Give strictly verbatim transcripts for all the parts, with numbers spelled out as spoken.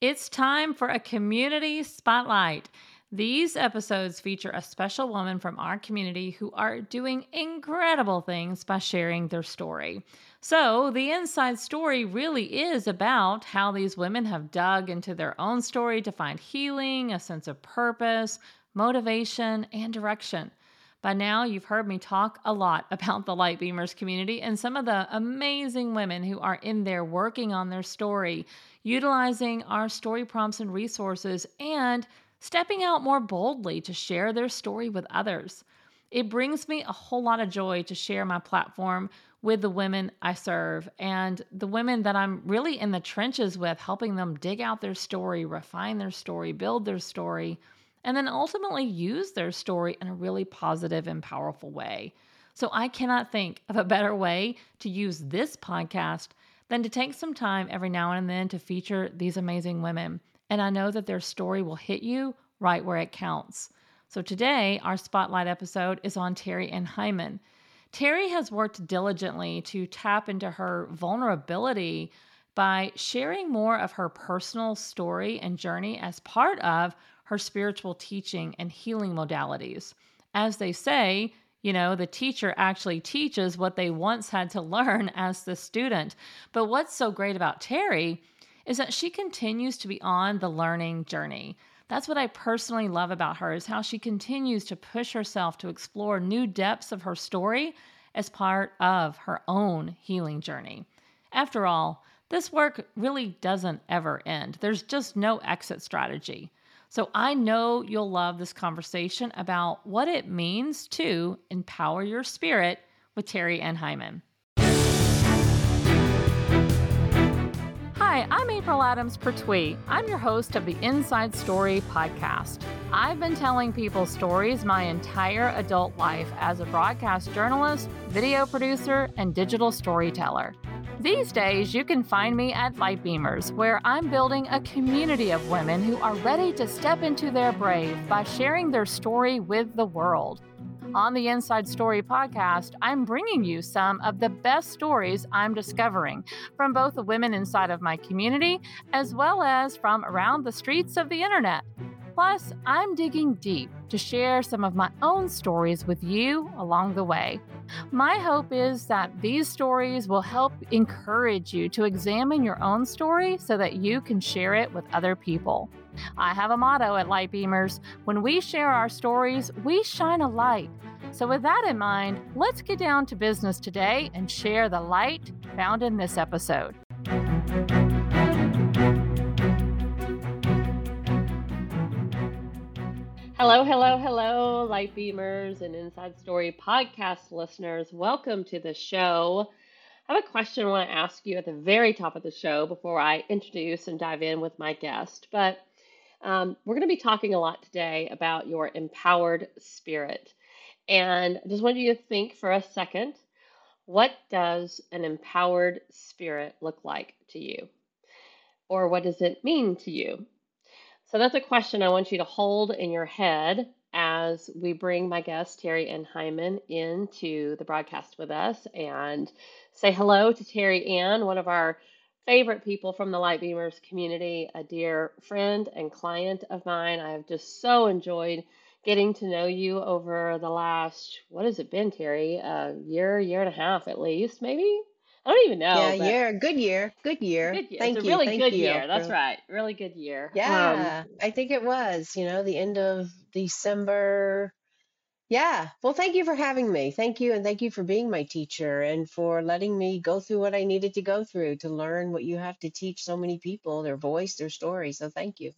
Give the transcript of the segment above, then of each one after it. It's time for a community spotlight. These episodes feature a special woman from our community who are doing incredible things by sharing their story. So the Inside Story really is about how these women have dug into their own story to find healing, a sense of purpose, motivation, and direction. By now, you've heard me talk a lot about the LIGHTbeamers community and some of the amazing women who are in there working on their story, utilizing our story prompts and resources, and stepping out more boldly to share their story with others. It brings me a whole lot of joy to share my platform with the women I serve and the women that I'm really in the trenches with, helping them dig out their story, refine their story, build their story, and then ultimately use their story in a really positive and powerful way. So I cannot think of a better way to use this podcast than to take some time every now and then to feature these amazing women. And I know that their story will hit you right where it counts. So today, our spotlight episode is on Terri Ann Heiman. Terri has worked diligently to tap into her vulnerability by sharing more of her personal story and journey as part of her spiritual teaching and healing modalities. As they say, you know, the teacher actually teaches what they once had to learn as the student. But what's so great about Terri is that she continues to be on the learning journey. That's what I personally love about her, is how she continues to push herself to explore new depths of her story as part of her own healing journey. After all, this work really doesn't ever end. There's just no exit strategy. So I know you'll love this conversation about what it means to empower your spirit with Terri Ann Heiman. Hi, I'm April Adams-Pertwee. I'm your host of the Inside Story podcast. I've been telling people stories my entire adult life as a broadcast journalist, video producer, and digital storyteller. These days, you can find me at LIGHTbeamers, where I'm building a community of women who are ready to step into their brave by sharing their story with the world. On the Inside Story podcast, I'm bringing you some of the best stories I'm discovering from both the women inside of my community as well as from around the streets of the internet. Plus, I'm digging deep to share some of my own stories with you along the way. My hope is that these stories will help encourage you to examine your own story so that you can share it with other people. I have a motto at LIGHTbeamers: when we share our stories, we shine a light. So with that in mind, let's get down to business today and share the light found in this episode. Hello, hello, hello, LIGHTbeamers and Inside Story podcast listeners. Welcome to the show. I have a question I want to ask you at the very top of the show before I introduce and dive in with my guest. But um, we're going to be talking a lot today about your empowered spirit. And I just want you to think for a second, what does an empowered spirit look like to you? Or what does it mean to you? So that's a question I want you to hold in your head as we bring my guest, Terri Ann Heiman, into the broadcast with us, and say hello to Terri Ann, one of our favorite people from the LIGHTbeamers community, a dear friend and client of mine. I have just so enjoyed getting to know you over the last, what has it been, Terri? A year, year and a half at least, maybe? I don't even know. Yeah, year. Good year. Good year. Good year. Thank it's a you. Really Thank good you. Year. That's right. Really good year. Yeah, um, I think it was, you know, the end of December. Yeah. Well, thank you for having me. Thank you. And thank you for being my teacher and for letting me go through what I needed to go through to learn what you have to teach so many people, their voice, their story. So thank you.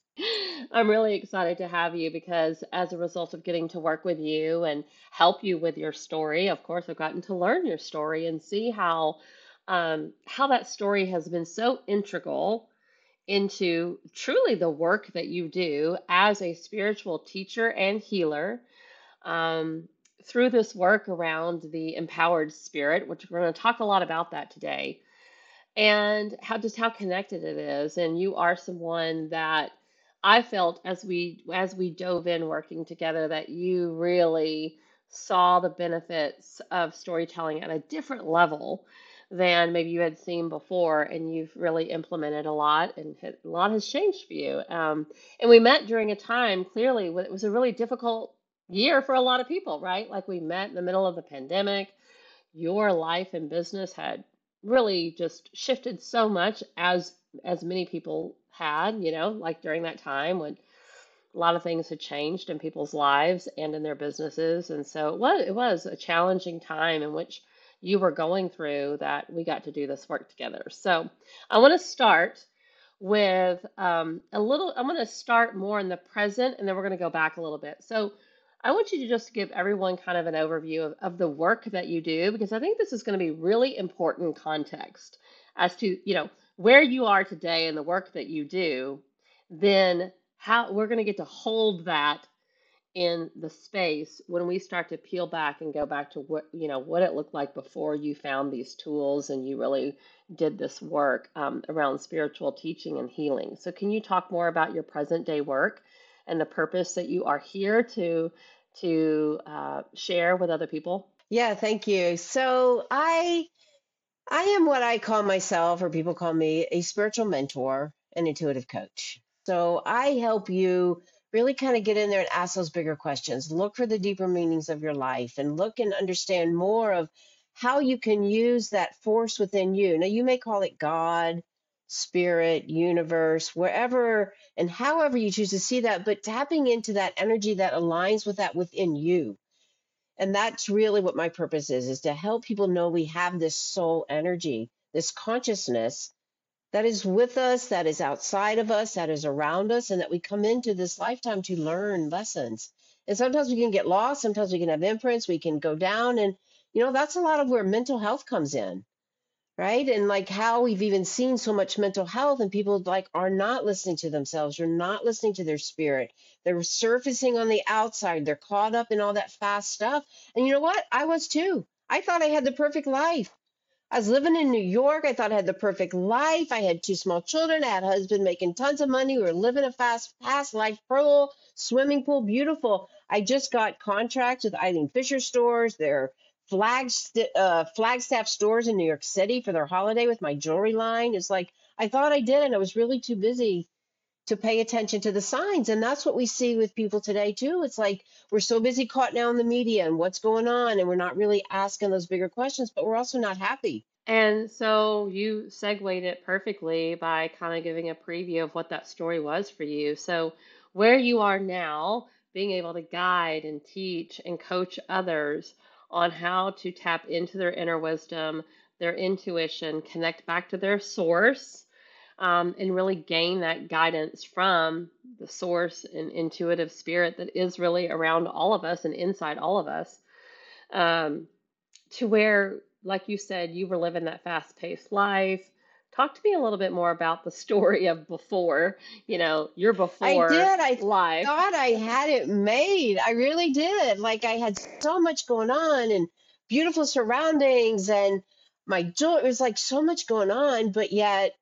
I'm really excited to have you because as a result of getting to work with you and help you with your story, of course, I've gotten to learn your story and see how Um, how that story has been so integral into truly the work that you do as a spiritual teacher and healer um, through this work around the empowered spirit, which we're going to talk a lot about that today, and how just how connected it is. And you are someone that I felt as we as we dove in working together that you really saw the benefits of storytelling at a different level than maybe you had seen before, and you've really implemented a lot, and a lot has changed for you. Um, and we met during a time, clearly, when it was a really difficult year for a lot of people, right? Like, we met in the middle of the pandemic. Your life and business had really just shifted so much, as as many people had, you know, like during that time when a lot of things had changed in people's lives and in their businesses. And so it was, it was a challenging time in which you were going through that we got to do this work together. So I want to start with um, a little, I'm going to start more in the present, and then we're going to go back a little bit. So I want you to just give everyone kind of an overview of, of the work that you do, because I think this is going to be really important context as to, you know, where you are today and the work that you do, then how we're going to get to hold that in the space when we start to peel back and go back to what, you know, what it looked like before you found these tools and you really did this work um, around spiritual teaching and healing. So can you talk more about your present day work and the purpose that you are here to, to uh, share with other people? Yeah, thank you. So I, I am what I call myself, or people call me, a spiritual mentor and intuitive coach. So I help you really kind of get in there and ask those bigger questions, look for the deeper meanings of your life, and look and understand more of how you can use that force within you. Now, you may call it God, spirit, universe, wherever and however you choose to see that, but tapping into that energy that aligns with that within you. And that's really what my purpose is, is to help people know we have this soul energy, this consciousness that is with us, that is outside of us, that is around us, and that we come into this lifetime to learn lessons. And sometimes we can get lost, sometimes we can have imprints, we can go down, and, you know, that's a lot of where mental health comes in, right? And like how we've even seen so much mental health, and people like are not listening to themselves, you're not listening to their spirit. They're surfacing on the outside, they're caught up in all that fast stuff. And you know what? I was too. I thought I had the perfect life. I was living in New York. I thought I had the perfect life. I had two small children. I had a husband making tons of money. We were living a fast, fast life, pool, swimming pool, beautiful. I just got contracts with Eileen Fisher stores, their flag, uh, Flagstaff stores in New York City for their holiday with my jewelry line. It's like, I thought I did, and I was really too busy to pay attention to the signs. And that's what we see with people today too. It's like, we're so busy caught now in the media and what's going on, and we're not really asking those bigger questions, but we're also not happy. And so you segued it perfectly by kind of giving a preview of what that story was for you. So where you are now, being able to guide and teach and coach others on how to tap into their inner wisdom, their intuition, connect back to their source, Um, and really gain that guidance from the source and intuitive spirit that is really around all of us and inside all of us, um, to where, like you said, you were living that fast-paced life. Talk to me a little bit more about the story of before, you know, your before life. I did. I life. thought I had it made. I really did. Like, I had so much going on and beautiful surroundings and my joy. It was like so much going on, but yet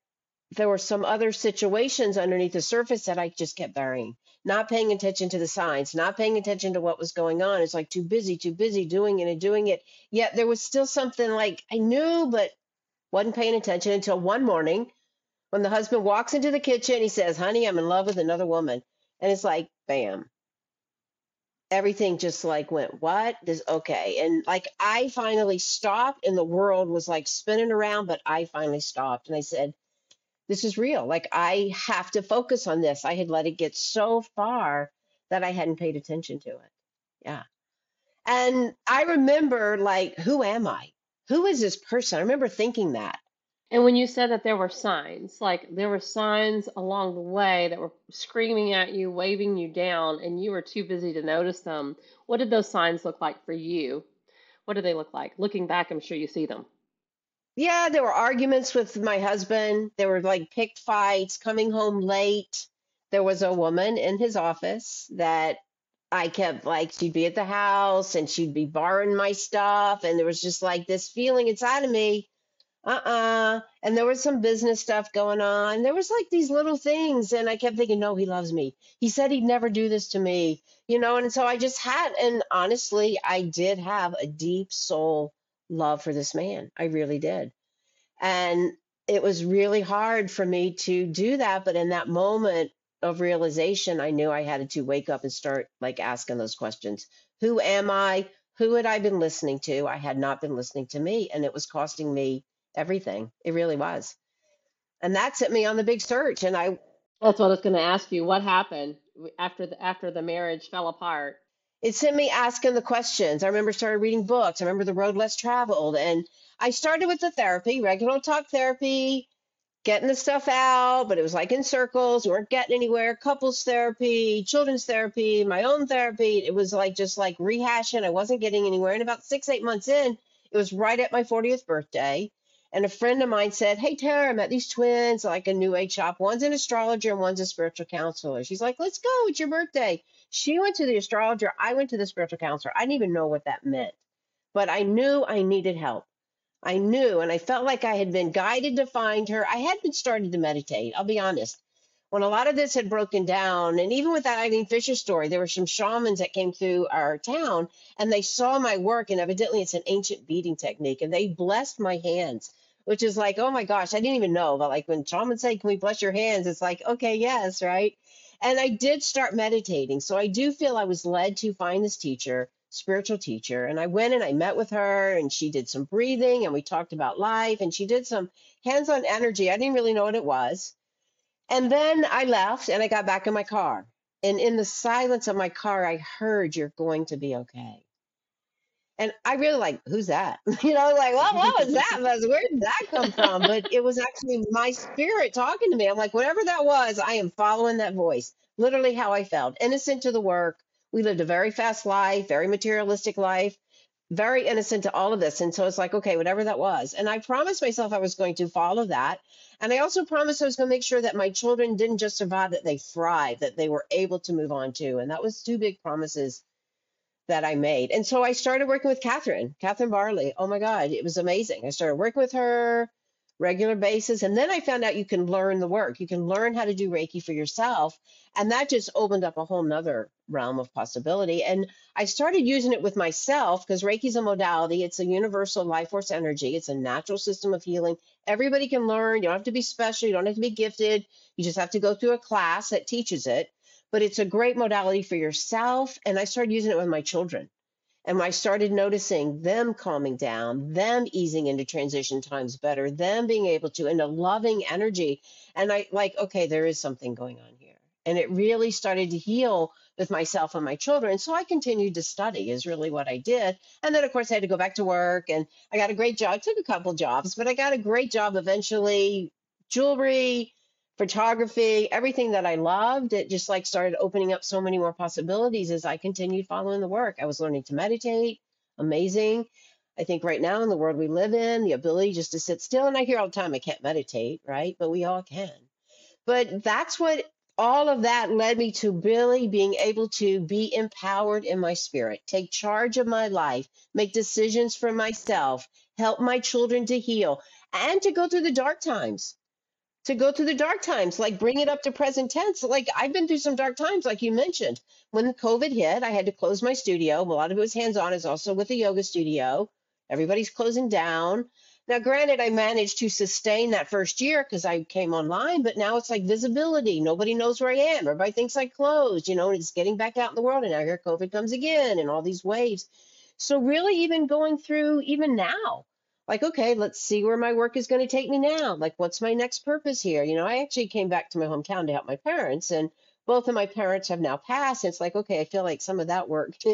there were some other situations underneath the surface that I just kept burying, not paying attention to the signs, not paying attention to what was going on. It's like too busy, too busy doing it and doing it. Yet there was still something like I knew, but wasn't paying attention until one morning when the husband walks into the kitchen. He says, honey, I'm in love with another woman. And it's like, bam. Everything just like went, what? This, okay. And like, I finally stopped, and the world was like spinning around, but I finally stopped. And I said, this is real. Like, I have to focus on this. I had let it get so far that I hadn't paid attention to it. Yeah. And I remember, like, who am I? Who is this person? I remember thinking that. And when you said that there were signs, like there were signs along the way that were screaming at you, waving you down, and you were too busy to notice them. What did those signs look like for you? What do they look like? Looking back, I'm sure you see them. Yeah, there were arguments with my husband. There were like picked fights, coming home late. There was a woman in his office that I kept like, she'd be at the house and she'd be borrowing my stuff. And there was just like this feeling inside of me, uh-uh. And there was some business stuff going on. There was like these little things. And I kept thinking, no, he loves me. He said he'd never do this to me, you know? And so I just had, and honestly, I did have a deep soul love for this man. I really did. And it was really hard for me to do that. But in that moment of realization, I knew I had to wake up and start like asking those questions. Who am I? Who had I been listening to? I had not been listening to me, and it was costing me everything. It really was. And that sent me on the big search. And I, that's what I was going to ask you. What happened after the, after the marriage fell apart? It sent me asking the questions. I remember started reading books. I remember The Road Less Traveled. And I started with the therapy, regular talk therapy, getting the stuff out, but it was like in circles, we weren't getting anywhere, couples therapy, children's therapy, my own therapy. It was like just like rehashing. I wasn't getting anywhere. And about six, eight months in, it was right at my fortieth birthday. And a friend of mine said, hey, Terri, I met these twins, like a new age shop. One's an astrologer and one's a spiritual counselor. She's like, let's go. It's your birthday. She went to the astrologer. I went to the spiritual counselor. I didn't even know what that meant, but I knew I needed help. I knew, and I felt like I had been guided to find her. I had been starting to meditate, I'll be honest. When a lot of this had broken down, and even with that Eileen Fisher story, there were some shamans that came through our town, and they saw my work, and evidently it's an ancient beading technique, and they blessed my hands, which is like, oh my gosh, I didn't even know. But like when shamans say, can we bless your hands? It's like, okay, yes, right? And I did start meditating. So I do feel I was led to find this teacher, spiritual teacher. And I went and I met with her, and she did some breathing, and we talked about life, and she did some hands-on energy. I didn't really know what it was. And then I left and I got back in my car. And in the silence of my car, I heard, you're going to be okay. And I really like, who's that? You know, like, well, what was that? Where did that come from? But it was actually my spirit talking to me. I'm like, whatever that was, I am following that voice. Literally how I felt. Innocent to the work. We lived a very fast life, very materialistic life, very innocent to all of this. And so it's like, okay, whatever that was. And I promised myself I was going to follow that. And I also promised I was going to make sure that my children didn't just survive, that they thrived, that they were able to move on to. And that was two big promises that I made. And so I started working with Catherine, Catherine Barley. Oh my God, it was amazing. I started working with her regular basis. And then I found out you can learn the work. You can learn how to do Reiki for yourself. And that just opened up a whole nother realm of possibility. And I started using it with myself because Reiki is a modality. It's a universal life force energy. It's a natural system of healing. Everybody can learn. You don't have to be special. You don't have to be gifted. You just have to go through a class that teaches it. But it's a great modality for yourself. And I started using it with my children. And I started noticing them calming down, them easing into transition times better, them being able to, and a loving energy. And I like, okay, there is something going on here. And it really started to heal with myself and my children. So I continued to study is really what I did. And then, of course, I had to go back to work. And I got a great job. I took a couple jobs, but I got a great job eventually, jewelry, photography, everything that I loved. It just like started opening up so many more possibilities as I continued following the work. I was learning to meditate. Amazing. I think right now in the world we live in, the ability just to sit still. And I hear all the time, I can't meditate, right? But we all can. But that's what all of that led me to really being able to be empowered in my spirit, take charge of my life, make decisions for myself, help my children to heal, and to go through the dark times. to go through the dark times, like bring it up to present tense. Like I've been through some dark times, like you mentioned. When COVID hit, I had to close my studio. A lot of it was hands-on. It's also with a yoga studio. Everybody's closing down. Now, granted, I managed to sustain that first year because I came online, but now it's like visibility. Nobody knows where I am. Everybody thinks I closed, you know, and it's getting back out in the world. And now here COVID comes again and all these waves. So really even going through even now, like, okay, let's see where my work is going to take me now. Like, what's my next purpose here? You know, I actually came back to my hometown to help my parents, and both of my parents have now passed. And it's like, okay, I feel like some of that worked,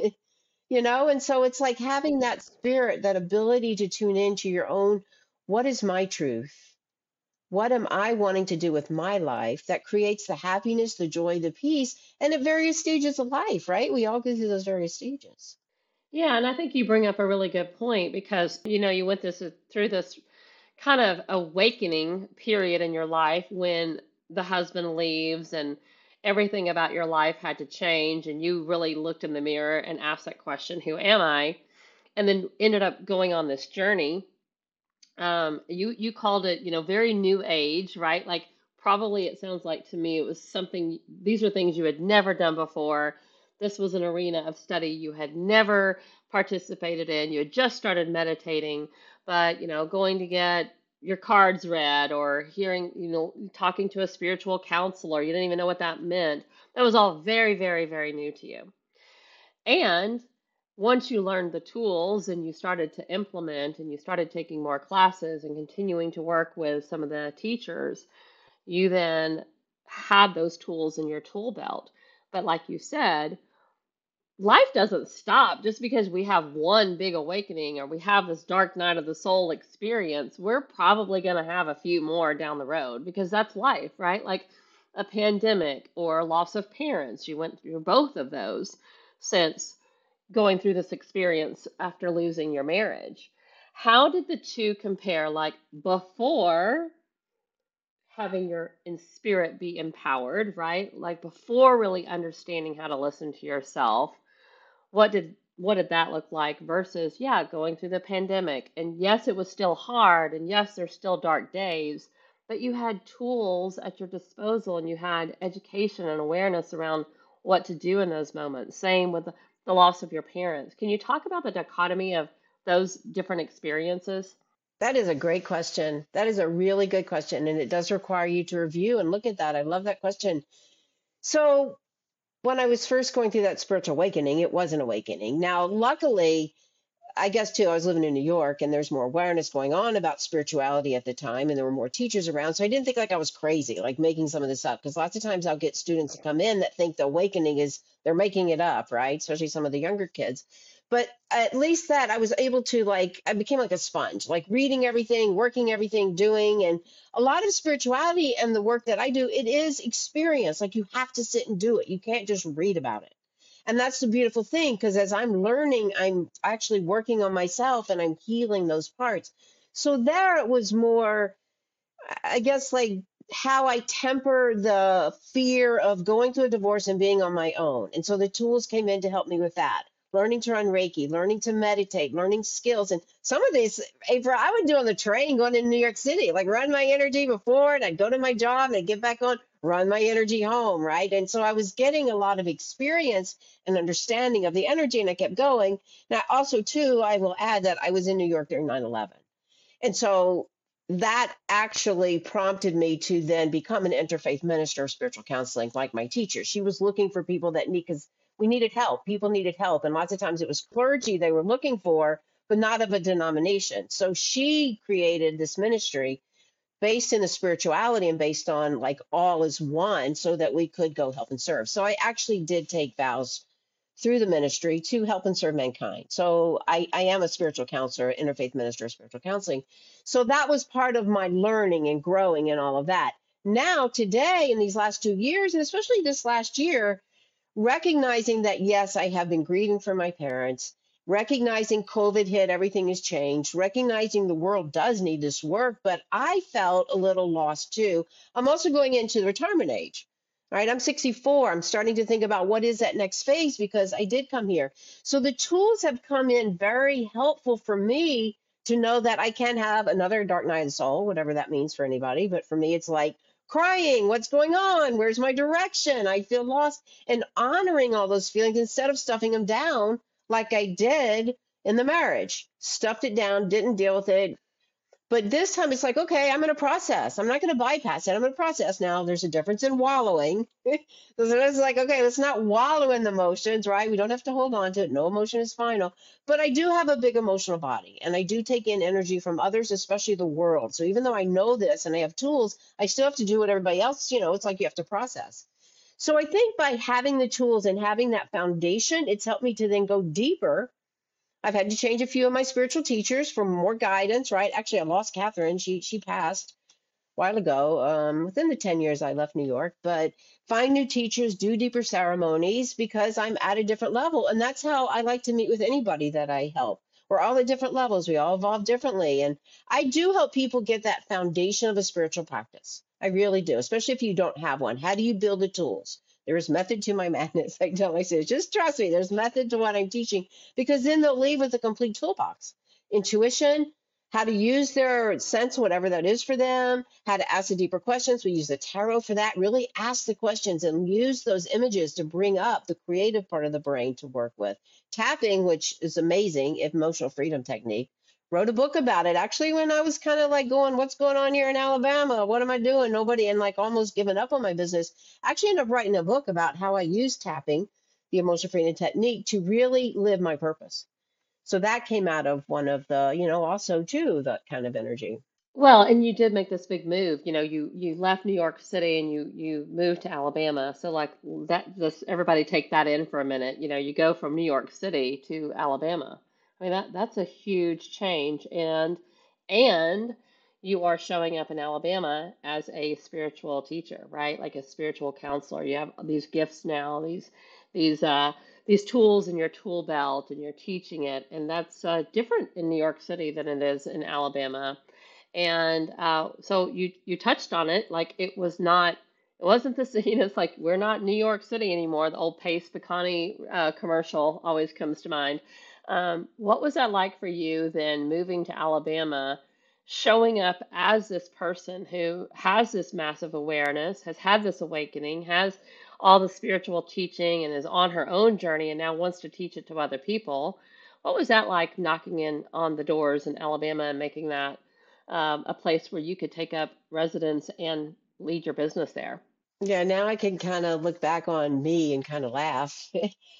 you know? And so it's like having that spirit, that ability to tune into your own, what is my truth? What am I wanting to do with my life that creates the happiness, the joy, the peace, and at various stages of life, right? We all go through those various stages. Yeah, and I think you bring up a really good point because, you know, you went this through this kind of awakening period in your life when the husband leaves and everything about your life had to change, and you really looked in the mirror and asked that question, who am I? And then ended up going on this journey. Um, you, you called it, you know, very new age, right? Like probably it sounds like to me it was something, these are things you had never done before. This was an arena of study you had never participated in. You had just started meditating, but, you know, going to get your cards read or hearing, you know, talking to a spiritual counselor. You didn't even know what that meant. That was all very, very, very new to you. And once you learned the tools and you started to implement and you started taking more classes and continuing to work with some of the teachers, you then had those tools in your tool belt. But like you said, life doesn't stop just because we have one big awakening or we have this dark night of the soul experience. We're probably going to have a few more down the road because that's life, right? Like a pandemic or loss of parents. You went through both of those since going through this experience after losing your marriage. How did the two compare, like before having your in spirit be empowered, right? Like before really understanding how to listen to yourself, what did what did that look like versus, yeah, going through the pandemic? And yes, it was still hard. And yes, there's still dark days, but you had tools at your disposal and you had education and awareness around what to do in those moments. Same with the, the loss of your parents. Can you talk about the dichotomy of those different experiences? That is a great question. That is a really good question. And it does require you to review and look at that. I love that question. So when I was first going through that spiritual awakening, it was an awakening. Now, luckily, I guess too, I was living in New York and there's more awareness going on about spirituality at the time. And there were more teachers around. So I didn't think like I was crazy, like making some of this up. Because lots of times I'll get students to come in that think the awakening is, they're making it up, right? Especially some of the younger kids. But at least that I was able to, like, I became like a sponge, like reading everything, working everything, doing. And a lot of spirituality and the work that I do, it is experience. Like you have to sit and do it. You can't just read about it. And that's the beautiful thing, because as I'm learning, I'm actually working on myself and I'm healing those parts. So there it was more, I guess, like how I temper the fear of going through a divorce and being on my own. And so the tools came in to help me with that. Learning to run Reiki, learning to meditate, learning skills. And some of these, April, I would do on the train going to New York City, like run my energy before, and I'd go to my job and I'd get back on, run my energy home, right? And so I was getting a lot of experience and understanding of the energy, and I kept going. Now, also, too, I will add that I was in New York during nine eleven. And so that actually prompted me to then become an interfaith minister of spiritual counseling, like my teacher. She was looking for people that need, because we needed help. People needed help. And lots of times it was clergy they were looking for, but not of a denomination. So she created this ministry based in the spirituality and based on like all is one, so that we could go help and serve. So I actually did take vows through the ministry to help and serve mankind. So I, I am a spiritual counselor, interfaith minister of spiritual counseling. So that was part of my learning and growing and all of that. Now, today, in these last two years, and especially this last year, recognizing that, yes, I have been grieving for my parents, recognizing COVID hit, everything has changed, recognizing the world does need this work, but I felt a little lost too. I'm also going into the retirement age, right? I'm sixty-four. I'm starting to think about what is that next phase, because I did come here. So the tools have come in very helpful for me to know that I can have another dark night of the soul, whatever that means for anybody. But for me, it's like, crying, what's going on? Where's my direction? I feel lost. And honoring all those feelings instead of stuffing them down like I did in the marriage. Stuffed it down, didn't deal with it. But this time it's like, okay, I'm going to process. I'm not going to bypass it. I'm going to process now. There's a difference in wallowing. So it's like, okay, let's not wallow in the emotions, right? We don't have to hold on to it. No emotion is final. But I do have a big emotional body, and I do take in energy from others, especially the world. So even though I know this and I have tools, I still have to do what everybody else, you know, it's like you have to process. So I think by having the tools and having that foundation, it's helped me to then go deeper. I've had to change a few of my spiritual teachers for more guidance, right? Actually, I lost Catherine. She she passed a while ago, um, within the ten years I left New York. But find new teachers, do deeper ceremonies, because I'm at a different level. And that's how I like to meet with anybody that I help. We're all at different levels. We all evolve differently. And I do help people get that foundation of a spiritual practice. I really do, especially if you don't have one. How do you build the tools? There is method to my madness. I tell my students, just trust me, there's method to what I'm teaching, because then they'll leave with a complete toolbox. Intuition, how to use their sense, whatever that is for them, how to ask the deeper questions. We use the tarot for that. Really ask the questions and use those images to bring up the creative part of the brain to work with. Tapping, which is amazing, if emotional freedom technique. wrote a book about it. Actually, when I was kind of like going, what's going on here in Alabama? What am I doing? Nobody, and like almost giving up on my business. I actually ended up writing a book about how I used tapping, the Emotional Freedom Technique, to really live my purpose. So that came out of one of the, you know, also too, that kind of energy. Well, and you did make this big move. You know, you you left New York City and you you moved to Alabama. So like that, this everybody take that in for a minute. You know, you go from New York City to Alabama. I mean that that's a huge change, and and you are showing up in Alabama as a spiritual teacher, right? Like a spiritual counselor. You have these gifts now, these these uh these tools in your tool belt, and you're teaching it, and that's uh, different in New York City than it is in Alabama. And uh, so you you touched on it, like it was not, it wasn't this, you know, it's like we're not New York City anymore. The old Pace Picani uh, commercial always comes to mind. Um, what was that like for you then, moving to Alabama, showing up as this person who has this massive awareness, has had this awakening, has all the spiritual teaching, and is on her own journey and now wants to teach it to other people? What was that like, knocking in on the doors in Alabama and making that um, a place where you could take up residence and lead your business there? Yeah, now I can kind of look back on me and kind of laugh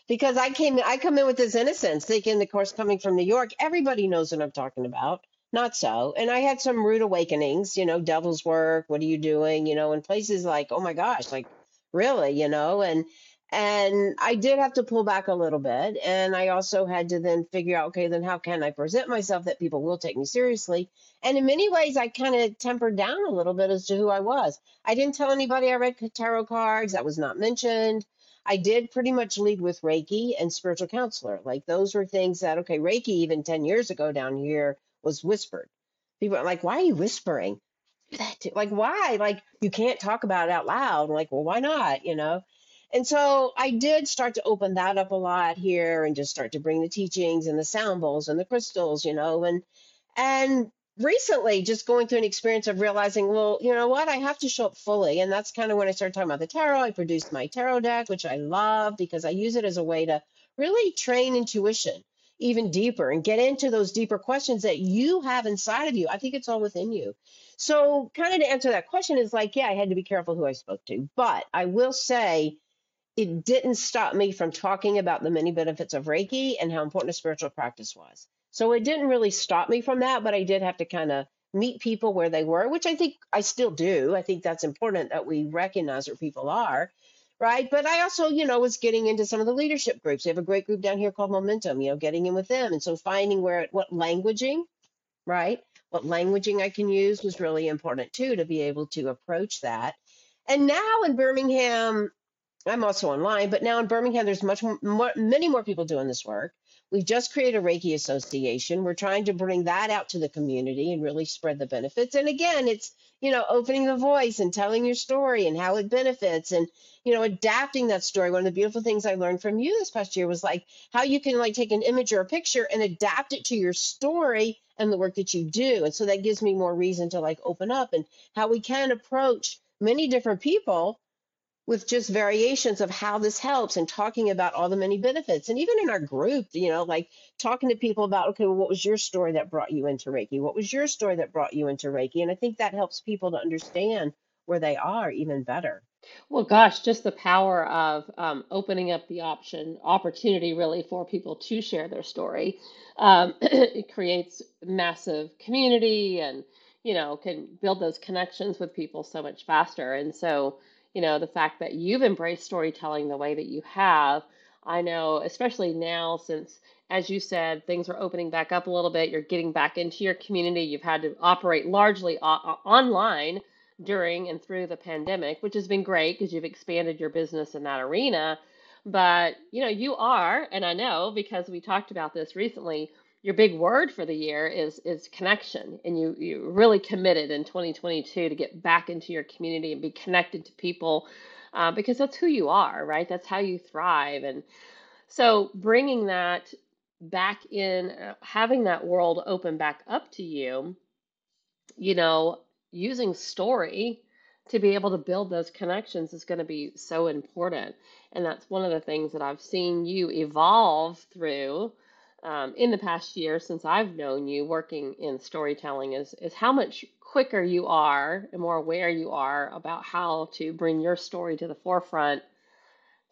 because I came, I come in with this innocence, thinking, of course, coming from New York, everybody knows what I'm talking about. Not so. And I had some rude awakenings, you know, devil's work, what are you doing? You know, in places like, oh my gosh, like, really, you know, and and I did have to pull back a little bit. And I also had to then figure out, okay, then how can I present myself that people will take me seriously? And in many ways, I kind of tempered down a little bit as to who I was. I didn't tell anybody I read tarot cards. That was not mentioned. I did pretty much lead with Reiki and spiritual counselor. Like those were things that, okay, Reiki even ten years ago down here was whispered. People are like, why are you whispering? That too. Like, why? Like, you can't talk about it out loud. Like, well, why not? You know? And so I did start to open that up a lot here and just start to bring the teachings and the sound bowls and the crystals, you know, and, and recently just going through an experience of realizing, well, you know what, I have to show up fully. And that's kind of when I started talking about the tarot. I produced my tarot deck, which I love because I use it as a way to really train intuition even deeper and get into those deeper questions that you have inside of you. I think it's all within you. So kind of to answer that question is like, yeah, I had to be careful who I spoke to, but I will say it didn't stop me from talking about the many benefits of Reiki and how important a spiritual practice was. So it didn't really stop me from that, but I did have to kind of meet people where they were, which I think I still do. I think that's important that we recognize where people are. Right. But I also, you know, was getting into some of the leadership groups. We have a great group down here called Momentum, you know, getting in with them. And so finding where, what languaging, right, what languaging I can use was really important, too, to be able to approach that. And now in Birmingham, I'm also online, but now in Birmingham, there's much more, many more people doing this work. We've just created a Reiki association. We're trying to bring that out to the community and really spread the benefits. And again, it's, you know, opening the voice and telling your story and how it benefits and, you know, adapting that story. One of the beautiful things I learned from you this past year was like how you can like take an image or a picture and adapt it to your story and the work that you do. And so that gives me more reason to like open up and how we can approach many different people with just variations of how this helps and talking about all the many benefits. And even in our group, you know, like talking to people about, okay, well, what was your story that brought you into Reiki? What was your story that brought you into Reiki? And I think that helps people to understand where they are even better. Well, gosh, just the power of um, opening up the option, opportunity really for people to share their story. Um, it creates massive community and, you know, can build those connections with people so much faster. And so, you know, the fact that you've embraced storytelling the way that you have, I know, especially now, since, as you said, things are opening back up a little bit, you're getting back into your community. You've had to operate largely o- online during and through the pandemic, which has been great because you've expanded your business in that arena. But, you know, you are, and I know because we talked about this recently, your big word for the year is is connection, and you you really committed in twenty twenty-two to get back into your community and be connected to people, uh, because that's who you are, right? That's how you thrive. And so bringing that back in, uh, having that world open back up to you, you know, using story to be able to build those connections is going to be so important. And that's one of the things that I've seen you evolve through um, in the past year since I've known you working in storytelling is, is how much quicker you are and more aware you are about how to bring your story to the forefront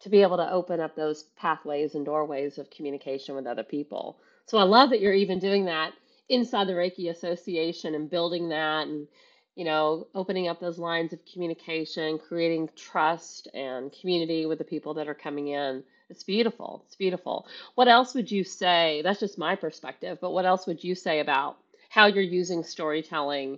to be able to open up those pathways and doorways of communication with other people. So I love that you're even doing that inside the Reiki Association and building that and, you know, opening up those lines of communication, creating trust and community with the people that are coming in. It's beautiful. It's beautiful. What else would you say? That's just my perspective, but what else would you say about how you're using storytelling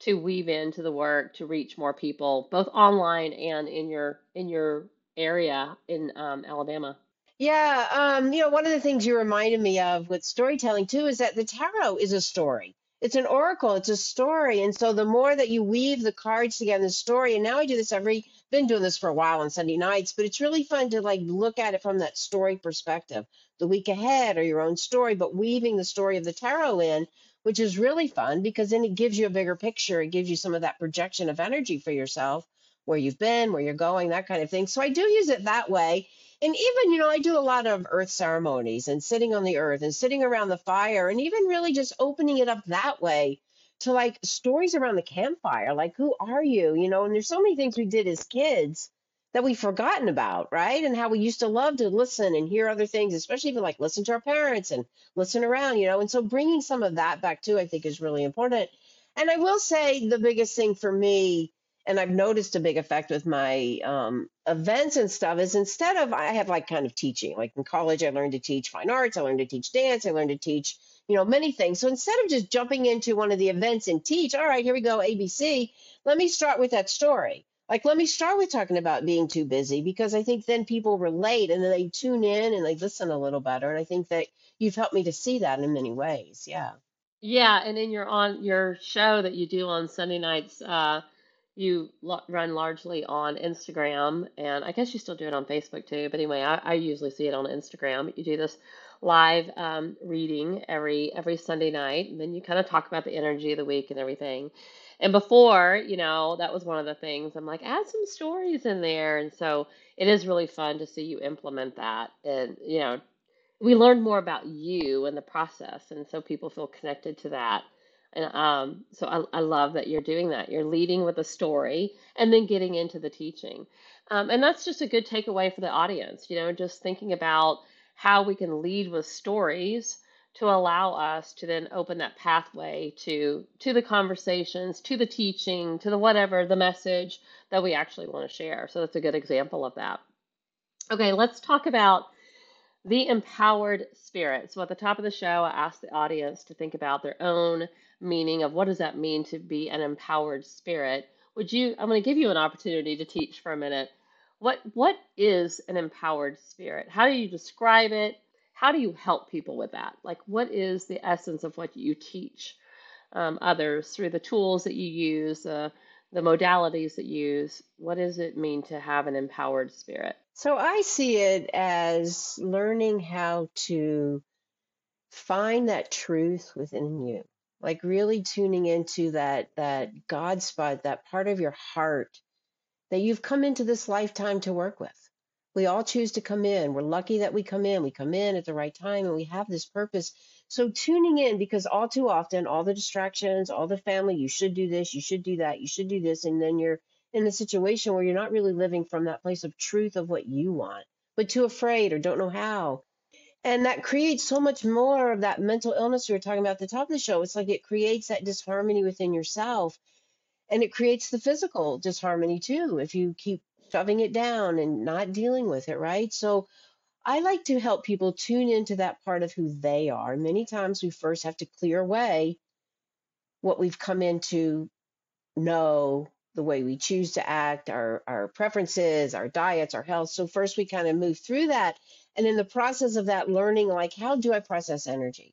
to weave into the work to reach more people, both online and in your in your area in um, Alabama? Yeah, um, you know, one of the things you reminded me of with storytelling, too, is that the tarot is a story. It's an oracle. It's a story. And so the more that you weave the cards together, the story, and now I do this every, been doing this for a while on Sunday nights, but it's really fun to like look at it from that story perspective, the week ahead or your own story, but weaving the story of the tarot in, which is really fun because then it gives you a bigger picture. It gives you some of that projection of energy for yourself, where you've been, where you're going, that kind of thing. So I do use it that way. And even, you know, I do a lot of earth ceremonies and sitting on the earth and sitting around the fire and even really just opening it up that way to like stories around the campfire. Like, who are you? You know, and there's so many things we did as kids that we've forgotten about, right? And how we used to love to listen and hear other things, especially even like listen to our parents and listen around, you know. And so bringing some of that back too, I think is really important. And I will say the biggest thing for me, and I've noticed a big effect with my um, events and stuff is instead of, I have like kind of teaching, like in college, I learned to teach fine arts, I learned to teach dance, I learned to teach, you know, many things. So instead of just jumping into one of the events and teach, all right, here we go, A B C, let me start with that story. Like, let me start with talking about being too busy because I think then people relate and then they tune in and they listen a little better. And I think that you've helped me to see that in many ways. Yeah. Yeah. And in your, on your show that you do on Sunday nights, uh, you run largely on Instagram, and I guess you still do it on Facebook too. But anyway, I, I usually see it on Instagram. You do this live um, reading every every Sunday night, and then you kind of talk about the energy of the week and everything. And before, you know, that was one of the things. I'm like, add some stories in there, and so it is really fun to see you implement that. And you know, we learn more about you and the process, and so people feel connected to that. And um, so I, I love that you're doing that. You're leading with a story and then getting into the teaching. Um, and that's just a good takeaway for the audience, you know, just thinking about how we can lead with stories to allow us to then open that pathway to, to the conversations, to the teaching, to the whatever, the message that we actually want to share. So that's a good example of that. Okay, let's talk about the empowered spirit. So at the top of the show, I asked the audience to think about their own meaning of what does that mean to be an empowered spirit. Would you, I'm going to give you an opportunity to teach for a minute. What, what is an empowered spirit? How do you describe it? How do you help people with that? Like, what is the essence of what you teach um, others through the tools that you use, uh, the modalities that you use? What does it mean to have an empowered spirit? So I see it as learning how to find that truth within you, like really tuning into that, that God spot, that part of your heart that you've come into this lifetime to work with. We all choose to come in. We're lucky that we come in. We come in at the right time and we have this purpose. So tuning in, because all too often, all the distractions, all the family, you should do this, you should do that, you should do this, and then you're in a situation where you're not really living from that place of truth of what you want, but too afraid or don't know how. And that creates so much more of that mental illness we were talking about at the top of the show. It's like it creates that disharmony within yourself, and it creates the physical disharmony too, if you keep shoving it down and not dealing with it, right? So I like to help people tune into that part of who they are. Many times we first have to clear away what we've come into know, the way we choose to act, our, our preferences, our diets, our health. So first we kind of move through that. And in the process of that learning, like, how do I process energy?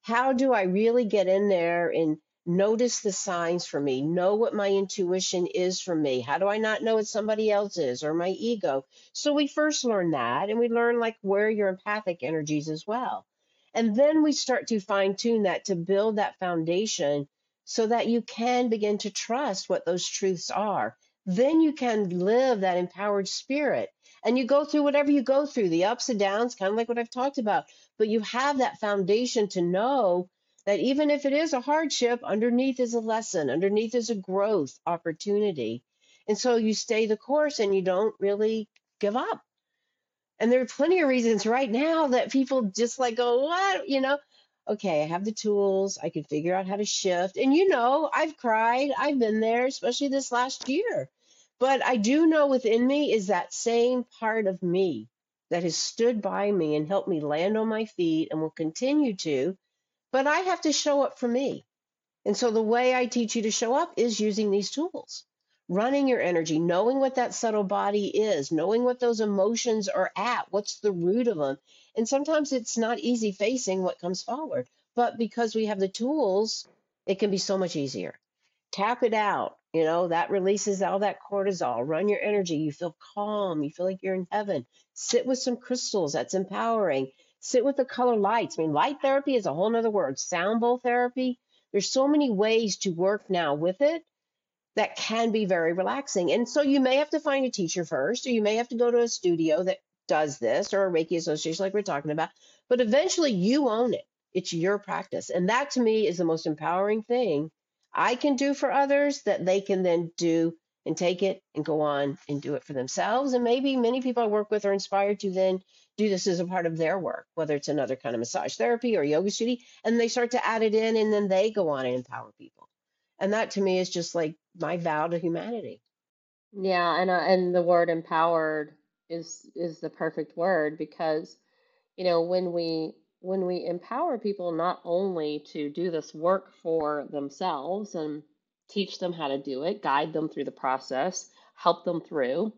How do I really get in there and notice the signs for me, know what my intuition is for me? How do I not know what somebody else is or my ego? So we first learn that, and we learn like where your empathic energies as well. And then we start to fine tune that to build that foundation so that you can begin to trust what those truths are. Then you can live that empowered spirit. And you go through whatever you go through, the ups and downs, kind of like what I've talked about. But you have that foundation to know that even if it is a hardship, underneath is a lesson, underneath is a growth opportunity. And so you stay the course and you don't really give up. And there are plenty of reasons right now that people just like go, what, you know, okay, I have the tools, I can figure out how to shift. And, you know, I've cried, I've been there, especially this last year. But I do know within me is that same part of me that has stood by me and helped me land on my feet and will continue to, but I have to show up for me. And so the way I teach you to show up is using these tools. Running your energy, knowing what that subtle body is, knowing what those emotions are at, what's the root of them. And sometimes it's not easy facing what comes forward, but because we have the tools, it can be so much easier. Tap it out, you know, that releases all that cortisol. Run your energy, you feel calm, you feel like you're in heaven. Sit with some crystals, that's empowering. Sit with the color lights. I mean, light therapy is a whole nother word. Sound bowl therapy, there's so many ways to work now with it. That can be very relaxing. And so you may have to find a teacher first, or you may have to go to a studio that does this, or a Reiki association like we're talking about, but eventually you own it. It's your practice. And that to me is the most empowering thing I can do for others that they can then do and take it and go on and do it for themselves. And maybe many people I work with are inspired to then do this as a part of their work, whether it's another kind of massage therapy or yoga studio, and they start to add it in and then they go on and empower people. And that to me is just like my vow to humanity. Yeah. And, uh, and the word empowered is, is the perfect word, because, you know, when we, when we empower people, not only to do this work for themselves and teach them how to do it, guide them through the process, help them through,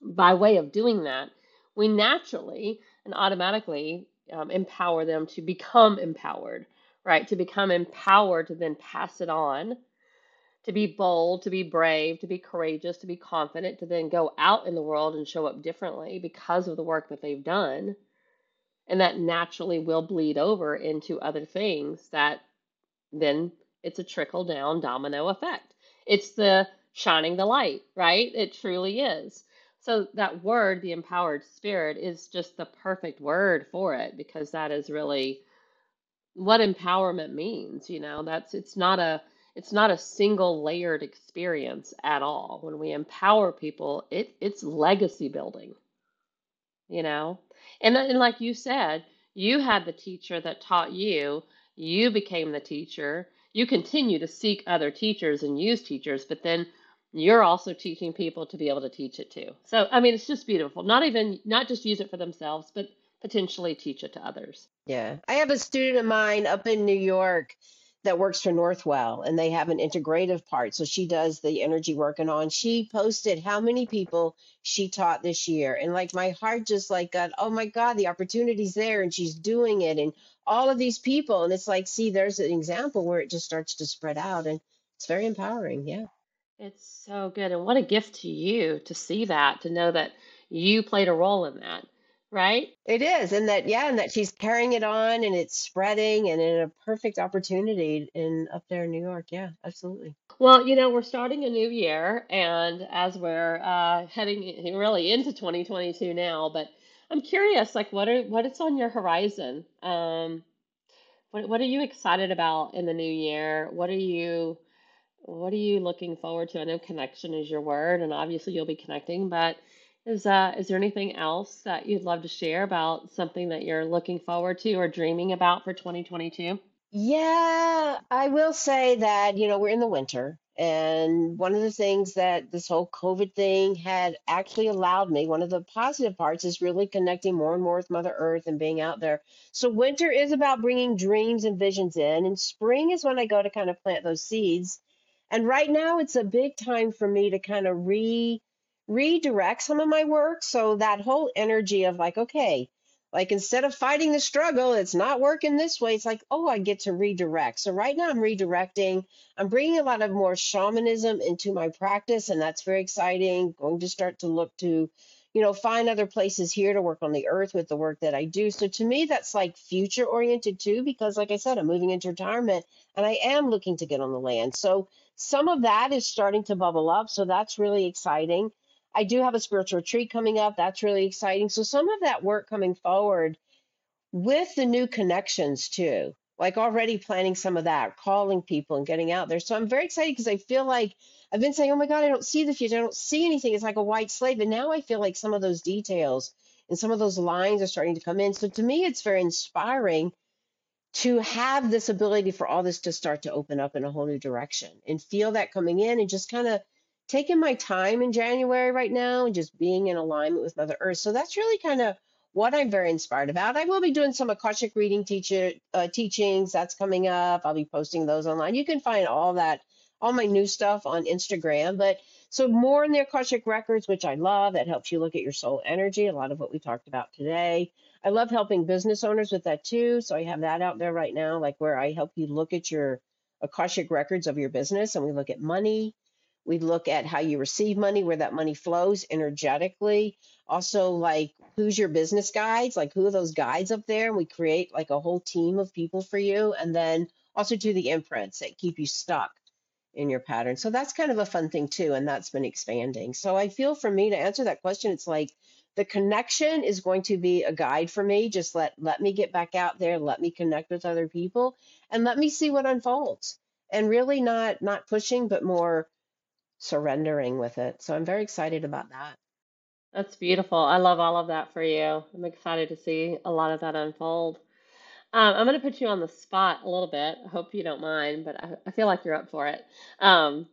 by way of doing that, we naturally and automatically um, empower them to become empowered. Right, to become empowered, to then pass it on, to be bold, to be brave, to be courageous, to be confident, to then go out in the world and show up differently because of the work that they've done. And that naturally will bleed over into other things that then it's a trickle down domino effect. It's the shining the light, right? It truly is. So that word, the empowered spirit, is just the perfect word for it, because that is really what empowerment means. You know, that's, it's not a, it's not a single layered experience at all. When we empower people, it it's legacy building, you know, and, and like you said, you had the teacher that taught you, you became the teacher, you continue to seek other teachers and use teachers, but then you're also teaching people to be able to teach it too. So, I mean, it's just beautiful. Not even, not just use it for themselves, but potentially teach it to others. Yeah. I have a student of mine up in New York that works for Northwell, and they have an integrative part. So she does the energy work and on. She posted how many people she taught this year. And like my heart just like got, oh my God, the opportunity's there and she's doing it and all of these people. And it's like, see, there's an example where it just starts to spread out, and it's very empowering. Yeah. It's so good. And what a gift to you to see that, to know that you played a role in that. Right? It is. And that, yeah, and that she's carrying it on and it's spreading, and in a perfect opportunity in up there in New York. Yeah, absolutely. Well, you know, we're starting a new year, and as we're uh, heading really into twenty twenty-two now, but I'm curious, like, what are, what is on your horizon? Um, what, what are you excited about in the new year? What are you, what are you looking forward to? I know connection is your word, and obviously you'll be connecting, but Is, uh, is there anything else that you'd love to share about something that you're looking forward to or dreaming about for twenty twenty-two? Yeah, I will say that, you know, we're in the winter. And one of the things that this whole COVID thing had actually allowed me, one of the positive parts, is really connecting more and more with Mother Earth and being out there. So winter is about bringing dreams and visions in. And spring is when I go to kind of plant those seeds. And right now it's a big time for me to kind of re- redirect some of my work. So that whole energy of like, okay, like instead of fighting the struggle, it's not working this way. It's like, oh, I get to redirect. So right now I'm redirecting. I'm bringing a lot of more shamanism into my practice, and that's very exciting. Going to start to look to, you know, find other places here to work on the earth with the work that I do. So to me, that's like future oriented too, because like I said, I'm moving into retirement and I am looking to get on the land. So some of that is starting to bubble up. So that's really exciting. I do have a spiritual retreat coming up. That's really exciting. So some of that work coming forward with the new connections too, like already planning some of that, calling people and getting out there. So I'm very excited because I feel like I've been saying, oh my God, I don't see the future. I don't see anything. It's like a white slate. But now I feel like some of those details and some of those lines are starting to come in. So to me, it's very inspiring to have this ability for all this to start to open up in a whole new direction and feel that coming in and just kind of taking my time in January right now and just being in alignment with Mother Earth. So that's really kind of what I'm very inspired about. I will be doing some Akashic reading teacher uh, teachings. That's coming up. I'll be posting those online. You can find all that, all my new stuff on Instagram. But so more in the Akashic records, which I love. That helps you look at your soul energy, a lot of what we talked about today. I love helping business owners with that too. So I have that out there right now, like where I help you look at your Akashic records of your business. And we look at money. We look at how you receive money, where that money flows energetically. Also, like, who's your business guides? Like, who are those guides up there? We create like a whole team of people for you. And then also do the imprints that keep you stuck in your pattern. So that's kind of a fun thing too. And that's been expanding. So I feel for me to answer that question, it's like the connection is going to be a guide for me. Just let, let me get back out there. Let me connect with other people and let me see what unfolds, and really not, not pushing, but more surrendering with it. So I'm very excited about that. That's beautiful. I love all of that for you. I'm excited to see a lot of that unfold. Um, I'm going to put you on the spot a little bit. I hope you don't mind, but I, I feel like you're up for it. Um,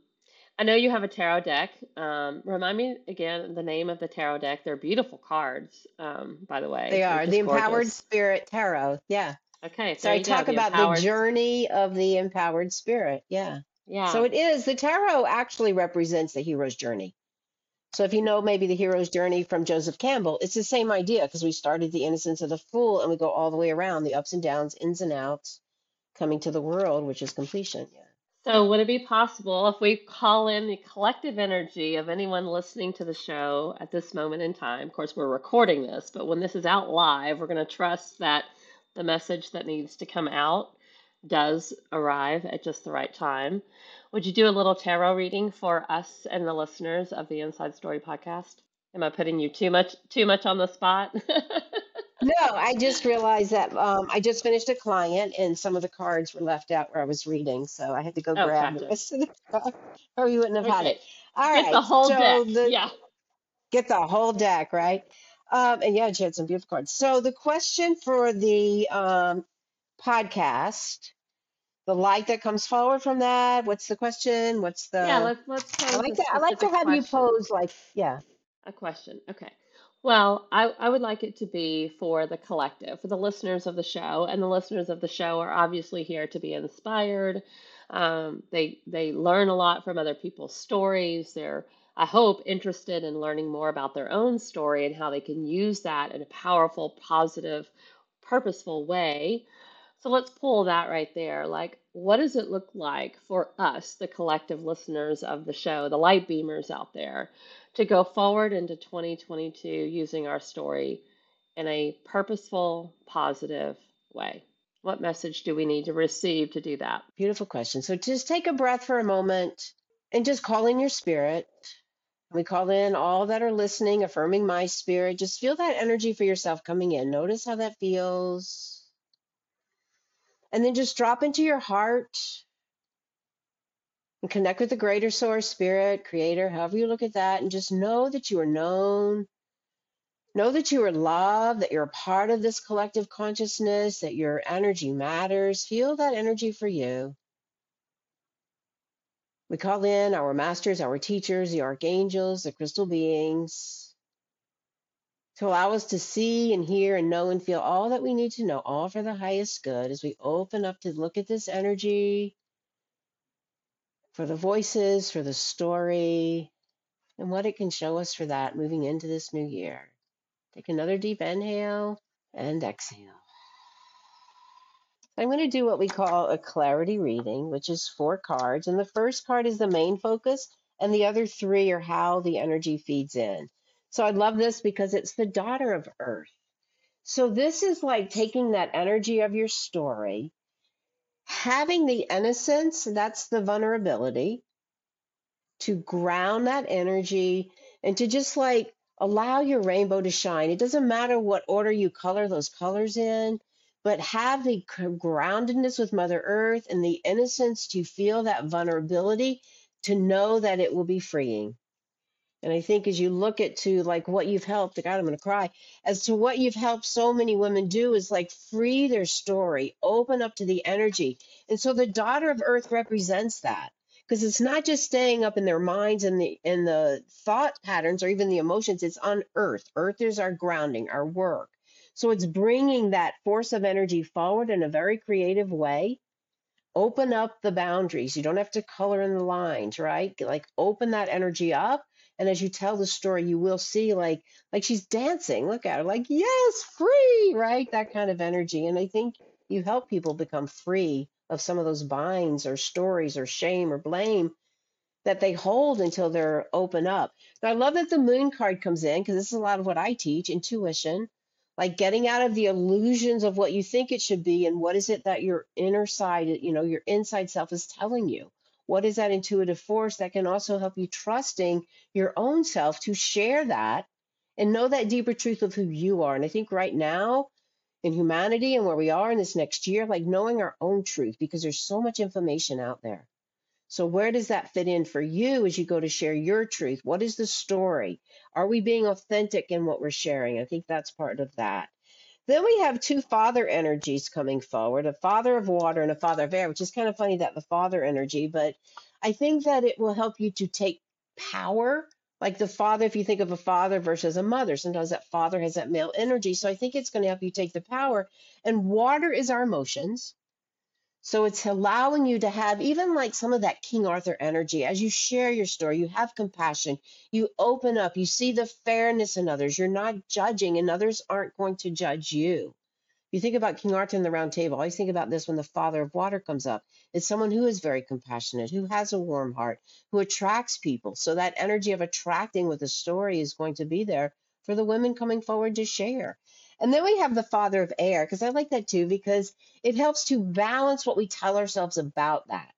I know you have a tarot deck. Um, remind me again the name of the tarot deck. They're beautiful cards, um, by the way. They are. The gorgeous. Empowered Spirit Tarot. Yeah. Okay. So I talk the about empowered... the journey of the empowered spirit. Yeah. Yeah. So it is. The tarot actually represents the hero's journey. So if you know maybe the hero's journey from Joseph Campbell, it's the same idea, because we started the innocence of the fool and we go all the way around, the ups and downs, ins and outs, coming to the world, which is completion. Yeah. So would it be possible if we call in the collective energy of anyone listening to the show at this moment in time? Of course, we're recording this, but when this is out live, we're going to trust that the message that needs to come out does arrive at just the right time. Would you do a little tarot reading for us and the listeners of the Inside Story podcast? Am I putting you too much too much on the spot? No, I just realized that um, I just finished a client and some of the cards were left out where I was reading, so I had to go oh, grab gotcha. the rest of the card, or you wouldn't have okay. had it. All get right, the whole so deck. The, yeah, get the whole deck right. Um, and yeah, she had some beautiful cards. So the question for the um, podcast, the light that comes forward from that. What's the question? What's the yeah? Let's let's. Pose I like that. I like to have question. you pose like yeah. A question. Okay. Well, I I would like it to be for the collective, for the listeners of the show, and the listeners of the show are obviously here to be inspired. Um, they they learn a lot from other people's stories. They're, I hope, interested in learning more about their own story and how they can use that in a powerful, positive, purposeful way. So let's pull that right there. Like, what does it look like for us, the collective listeners of the show, the light beamers out there, to go forward into twenty twenty-two using our story in a purposeful, positive way? What message do we need to receive to do that? Beautiful question. So just take a breath for a moment and just call in your spirit. We call in all that are listening, affirming my spirit. Just feel that energy for yourself coming in. Notice how that feels. And then just drop into your heart and connect with the greater source, spirit, creator, however you look at that. And just know that you are known. Know that you are loved, that you're a part of this collective consciousness, that your energy matters. Feel that energy for you. We call in our masters, our teachers, the archangels, the crystal beings, to allow us to see and hear and know and feel all that we need to know, all for the highest good, as we open up to look at this energy for the voices, for the story, and what it can show us for that moving into this new year. Take another deep inhale and exhale. I'm going to do what we call a clarity reading, which is four cards. And the first card is the main focus, and the other three are how the energy feeds in. So I love this because it's the daughter of Earth. So this is like taking that energy of your story, having the innocence, that's the vulnerability, to ground that energy, and to just like allow your rainbow to shine. It doesn't matter what order you color those colors in, but have the groundedness with Mother Earth and the innocence to feel that vulnerability, to know that it will be freeing. And I think as you look at to like what you've helped, God, I'm going to cry, as to what you've helped so many women do is like free their story, open up to the energy. And so the Daughter of Earth represents that, because it's not just staying up in their minds and the and the thought patterns or even the emotions. It's on Earth. Earth is our grounding, our work. So it's bringing that force of energy forward in a very creative way. Open up the boundaries. You don't have to color in the lines, right? Like open that energy up. And as you tell the story, you will see like, like she's dancing. Look at her, like, yes, free, right? That kind of energy. And I think you help people become free of some of those binds or stories or shame or blame that they hold until they're open up. Now, I love that the moon card comes in, because this is a lot of what I teach, intuition, like getting out of the illusions of what you think it should be. And what is it that your inner side, you know, your inside self is telling you? What is that intuitive force that can also help you trusting your own self to share that and know that deeper truth of who you are? And I think right now in humanity and where we are in this next year, like knowing our own truth, because there's so much information out there. So where does that fit in for you as you go to share your truth? What is the story? Are we being authentic in what we're sharing? I think that's part of that. Then we have two father energies coming forward, a father of water and a father of air, which is kind of funny that the father energy, but I think that it will help you to take power. Like the father, if you think of a father versus a mother, sometimes that father has that male energy. So I think it's going to help you take the power. And water is our emotions. So it's allowing you to have even like some of that King Arthur energy. As you share your story, you have compassion, you open up, you see the fairness in others. You're not judging, and others aren't going to judge you. You think about King Arthur and the Round Table. I always think about this when the Father of Water comes up. It's someone who is very compassionate, who has a warm heart, who attracts people. So that energy of attracting with a story is going to be there for the women coming forward to share. And then we have the father of air, because I like that too, because it helps to balance what we tell ourselves about that,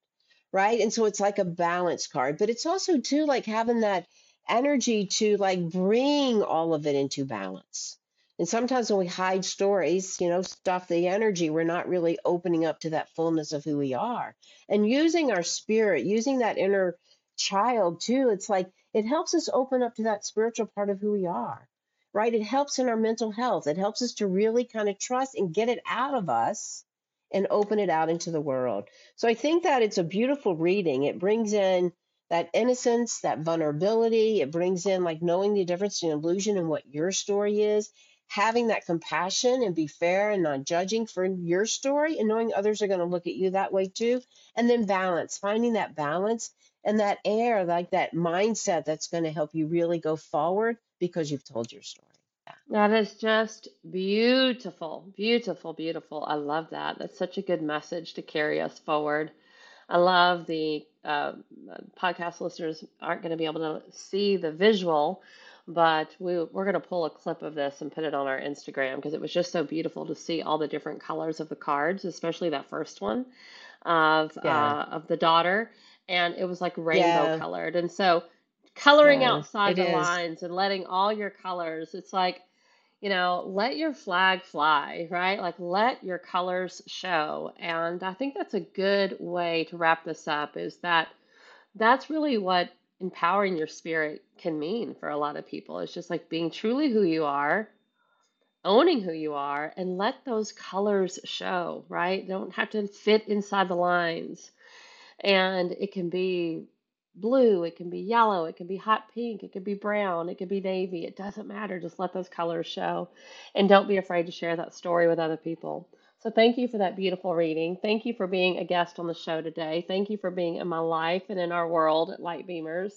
right? And so it's like a balance card, but it's also too like having that energy to like bring all of it into balance. And sometimes when we hide stories, you know, stuff the energy, we're not really opening up to that fullness of who we are. And using our spirit, using that inner child too, it's like it helps us open up to that spiritual part of who we are. Right? It helps in our mental health. It helps us to really kind of trust and get it out of us and open it out into the world. So I think that it's a beautiful reading. It brings in that innocence, that vulnerability. It brings in like knowing the difference in illusion and what your story is, having that compassion and be fair and not judging for your story, and knowing others are going to look at you that way too. And then balance, finding that balance and that air, like that mindset that's going to help you really go forward, because you've told your story. Yeah. That is just beautiful, beautiful, beautiful. I love that. That's such a good message to carry us forward. I love the uh, podcast listeners aren't going to be able to see the visual, but we, we're going to pull a clip of this and put it on our Instagram, because it was just so beautiful to see all the different colors of the cards, especially that first one of yeah. uh, of the daughter. And it was like rainbow yeah. colored. And so coloring yeah, outside the is. lines and letting all your colors, it's like, you know, let your flag fly, right? Like let your colors show. And I think that's a good way to wrap this up, is that that's really what empowering your spirit can mean for a lot of people. It's just like being truly who you are, owning who you are, and let those colors show, right? They don't have to fit inside the lines. And it can be blue, it can be yellow, it can be hot pink, it can be brown, it can be navy. It doesn't matter. Just let those colors show, and don't be afraid to share that story with other people. So thank you for that beautiful reading. Thank you for being a guest on the show today. Thank you for being in my life and in our world at LIGHTbeamers.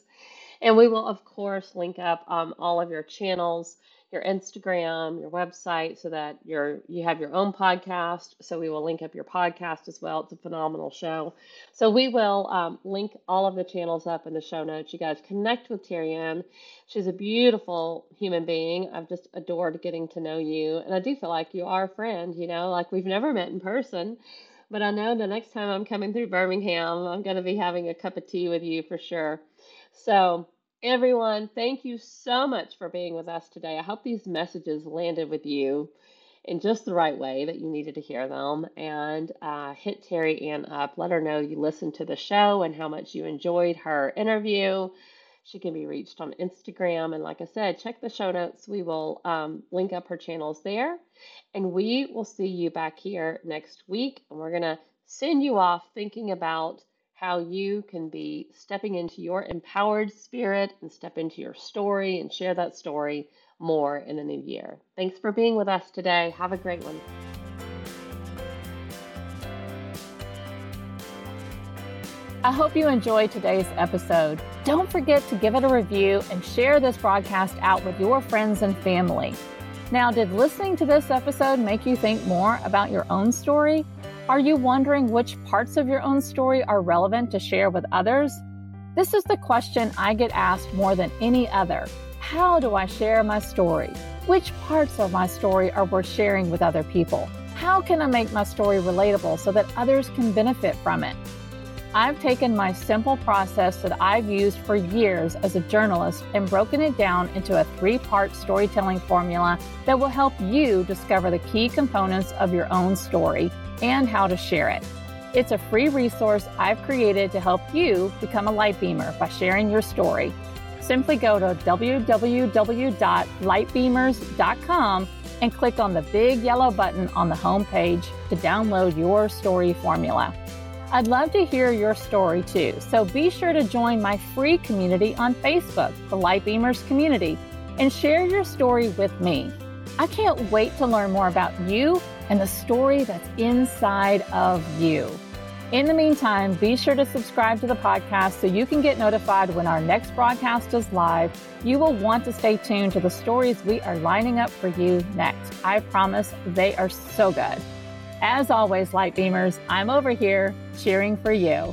And we will, of course, link up um, all of your channels, your Instagram, your website, so that you're, you have your own podcast. So we will link up your podcast as well. It's a phenomenal show. So we will um, link all of the channels up in the show notes. You guys connect with Terri Ann. She's a beautiful human being. I've just adored getting to know you. And I do feel like you are a friend, you know, like we've never met in person, but I know the next time I'm coming through Birmingham, I'm going to be having a cup of tea with you for sure. So Everyone, thank you so much for being with us today. I hope these messages landed with you in just the right way that you needed to hear them. And uh, hit Terri Ann up. Let her know you listened to the show and how much you enjoyed her interview. She can be reached on Instagram. And like I said, check the show notes. We will um, link up her channels there. And we will see you back here next week. And we're going to send you off thinking about how you can be stepping into your empowered spirit and step into your story and share that story more in the new year. Thanks for being with us today. Have a great one. I hope you enjoyed today's episode. Don't forget to give it a review and share this broadcast out with your friends and family. Now, did listening to this episode make you think more about your own story? Are you wondering which parts of your own story are relevant to share with others? This is the question I get asked more than any other. How do I share my story? Which parts of my story are worth sharing with other people? How can I make my story relatable so that others can benefit from it? I've taken my simple process that I've used for years as a journalist and broken it down into a three-part storytelling formula that will help you discover the key components of your own story and how to share it. It's a free resource I've created to help you become a light beamer by sharing your story. Simply go to w w w dot light beamers dot com and click on the big yellow button on the homepage to download your story formula. I'd love to hear your story too, so be sure to join my free community on Facebook, the LightBeamers community, and share your story with me. I can't wait to learn more about you and the story that's inside of you. In the meantime, be sure to subscribe to the podcast so you can get notified when our next broadcast is live. You will want to stay tuned to the stories we are lining up for you next. I promise they are so good. As always, Light Beamers, I'm over here cheering for you.